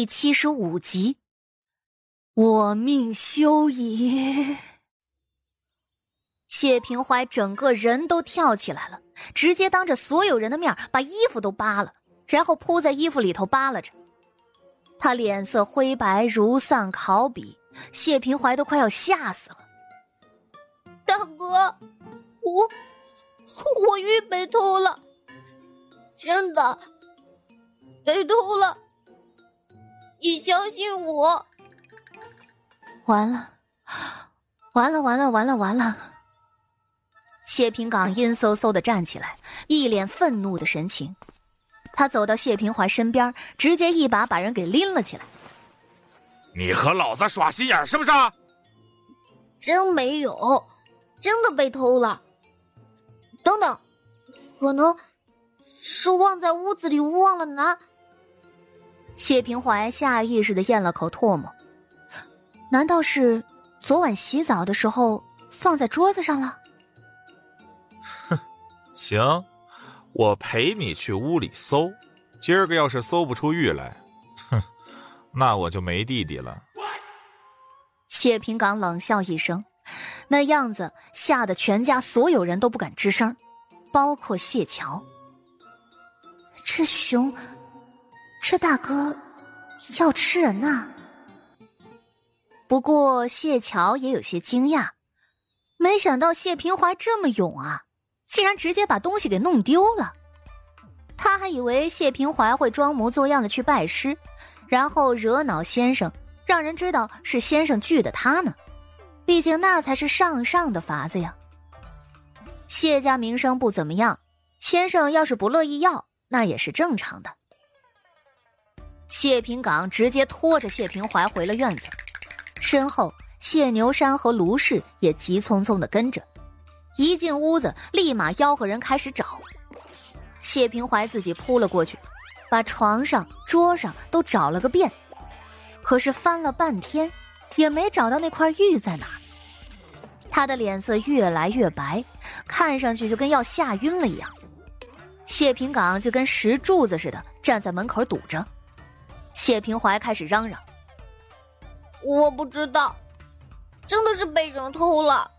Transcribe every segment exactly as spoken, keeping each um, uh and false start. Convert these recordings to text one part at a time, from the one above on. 第七十五集。我命休矣。谢平怀整个人都跳起来了，直接当着所有人的面把衣服都扒了，然后扑在衣服里头扒拉着。他脸色灰白如丧考妣，谢平怀都快要吓死了。大哥，我我玉被偷了，真的被偷了，你相信我。完了完了完了完了完了。谢平岗阴嗖嗖地站起来，一脸愤怒的神情。他走到谢平怀身边，直接一把把人给拎了起来。你和老子耍心眼是不是？真没有，真的被偷了。等等，可能是忘在屋子里忘了拿。谢平怀下意识地咽了口唾沫，难道是昨晚洗澡的时候放在桌子上了？哼，行，我陪你去屋里搜，今儿个要是搜不出玉来，哼，那我就没弟弟了。谢平岗冷笑一声，那样子吓得全家所有人都不敢吱声，包括谢桥。这熊，这大哥要吃人呐、啊！不过谢桥也有些惊讶，没想到谢平怀这么勇啊，竟然直接把东西给弄丢了。他还以为谢平怀会装模作样的去拜师，然后惹恼先生，让人知道是先生拒的他呢，毕竟那才是上上的法子呀。谢家名声不怎么样，先生要是不乐意要，那也是正常的。谢平岗直接拖着谢平怀回了院子，身后谢牛山和卢氏也急匆匆地跟着，一进屋子立马吆喝人开始找。谢平怀自己扑了过去，把床上桌上都找了个遍，可是翻了半天也没找到那块玉在哪儿。他的脸色越来越白，看上去就跟要吓晕了一样。谢平岗就跟石柱子似的站在门口堵着。谢平怀开始嚷嚷，我不知道，真的是被人偷了。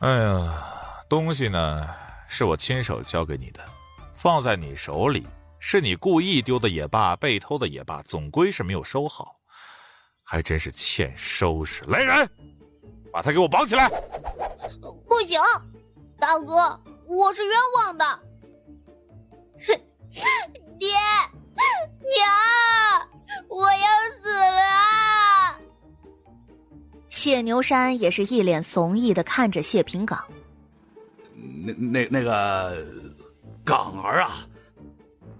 哎呀，东西呢是我亲手交给你的，放在你手里，是你故意丢的也罢，被偷的也罢，总归是没有收好，还真是欠收拾。来人，把他给我绑起来。不行，大哥，我是冤枉的。爹，娘，我要死了啊。谢牛山也是一脸怂意地看着谢平岗。那那那个岗儿啊，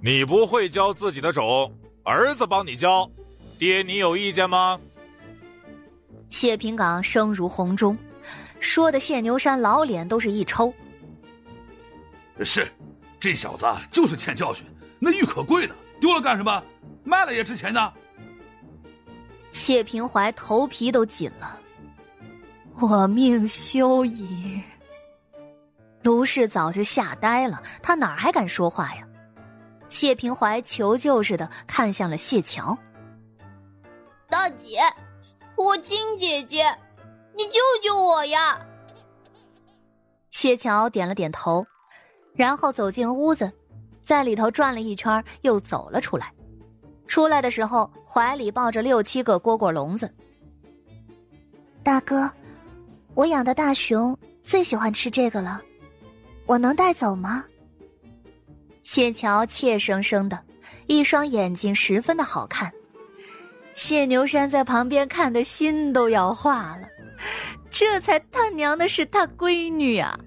你不会教自己的种，儿子帮你教，爹你有意见吗？谢平岗声如洪钟，说的谢牛山老脸都是一抽。是，这小子就是欠教训，那玉可贵呢，丢了干什么？卖了也值钱呢。谢平怀头皮都紧了。我命休矣。卢氏早就吓呆了，他哪还敢说话呀？谢平怀求救似的看向了谢桥。大姐，我亲姐姐，你救救我呀。谢桥点了点头，然后走进屋子，在里头转了一圈又走了出来。出来的时候怀里抱着六七个蝈蝈笼子。大哥，我养的大熊最喜欢吃这个了，我能带走吗？谢桥怯生生的，一双眼睛十分的好看。谢牛山在旁边看的心都要化了，这才他娘的是他闺女啊。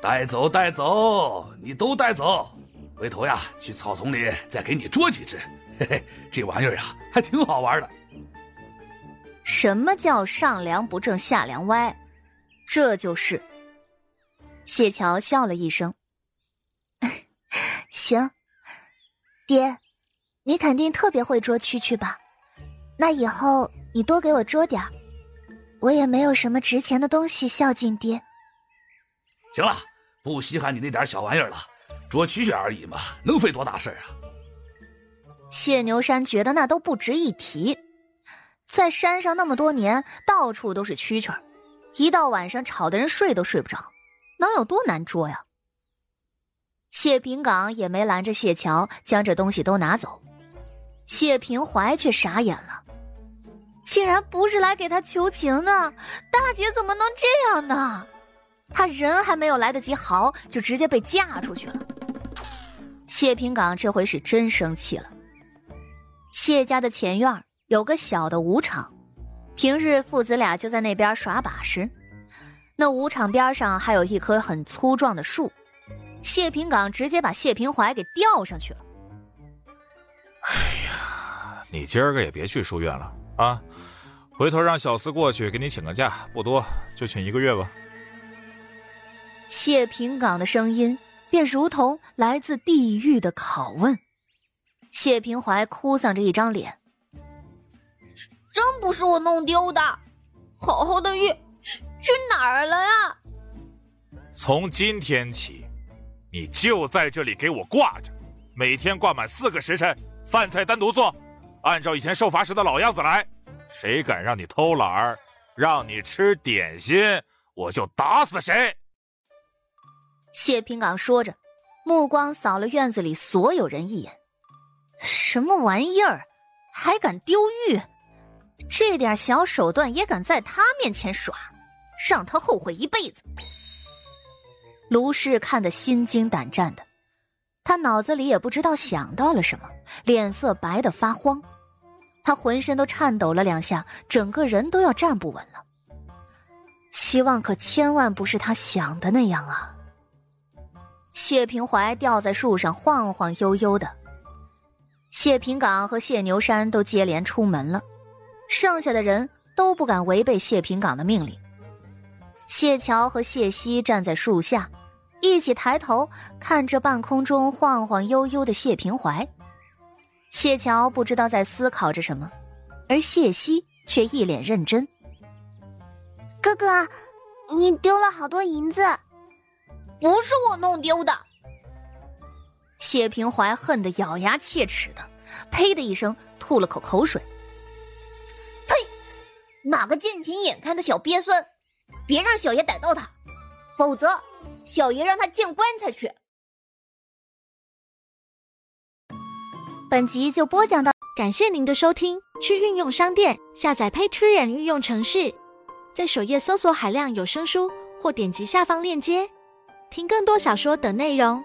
带走带走，你都带走，回头呀去草丛里再给你捉几只，嘿嘿，这玩意儿啊还挺好玩的。什么叫上梁不正下梁歪？这就是。谢桥笑了一声。行，爹，你肯定特别会捉蛐蛐吧？那以后你多给我捉点儿，我也没有什么值钱的东西孝敬爹。行了，不稀罕你那点小玩意儿了，捉蛐蛐而已嘛，能费多大事啊？谢牛山觉得那都不值一提。在山上那么多年，到处都是蛐蛐儿，一到晚上吵得人睡都睡不着，能有多难捉呀？谢平岗也没拦着谢桥将这东西都拿走，谢平怀却傻眼了，竟然不是来给他求情的，大姐怎么能这样呢？他人还没有来得及嚎，就直接被架出去了。谢平岗这回是真生气了。谢家的前院有个小的舞场，平日父子俩就在那边耍把式。那舞场边上还有一棵很粗壮的树，谢平岗直接把谢平怀给吊上去了。哎呀，你今儿个也别去书院了啊，回头让小厮过去给你请个假，不多就请一个月吧。谢平岗的声音便如同来自地狱的拷问。谢平怀哭丧着一张脸，真不是我弄丢的，好好的玉去哪儿了呀？从今天起，你就在这里给我挂着，每天挂满四个时辰，饭菜单独做，按照以前受罚时的老样子来，谁敢让你偷懒儿，让你吃点心，我就打死谁。谢平岗说着，目光扫了院子里所有人一眼，什么玩意儿，还敢丢玉，这点小手段也敢在他面前耍，让他后悔一辈子。卢氏看得心惊胆战的，他脑子里也不知道想到了什么，脸色白得发慌，他浑身都颤抖了两下，整个人都要站不稳了。希望可千万不是他想的那样啊。谢平怀吊在树上晃晃悠悠的，谢平岗和谢牛山都接连出门了，剩下的人都不敢违背谢平岗的命令。谢桥和谢希站在树下，一起抬头看着半空中晃晃悠悠的谢平怀。谢桥不知道在思考着什么，而谢希却一脸认真。哥哥，你丢了好多银子。不是我弄丢的。谢平怀恨得咬牙切齿的，呸的一声吐了口口水。呸！哪个见钱眼开的小鳖孙，别让小爷逮到他，否则小爷让他见棺材去。本集就播讲到，感谢您的收听。去运用商店下载 Patreon 运用程式，在首页搜索海量有声书，或点击下方链接听更多小说等内容。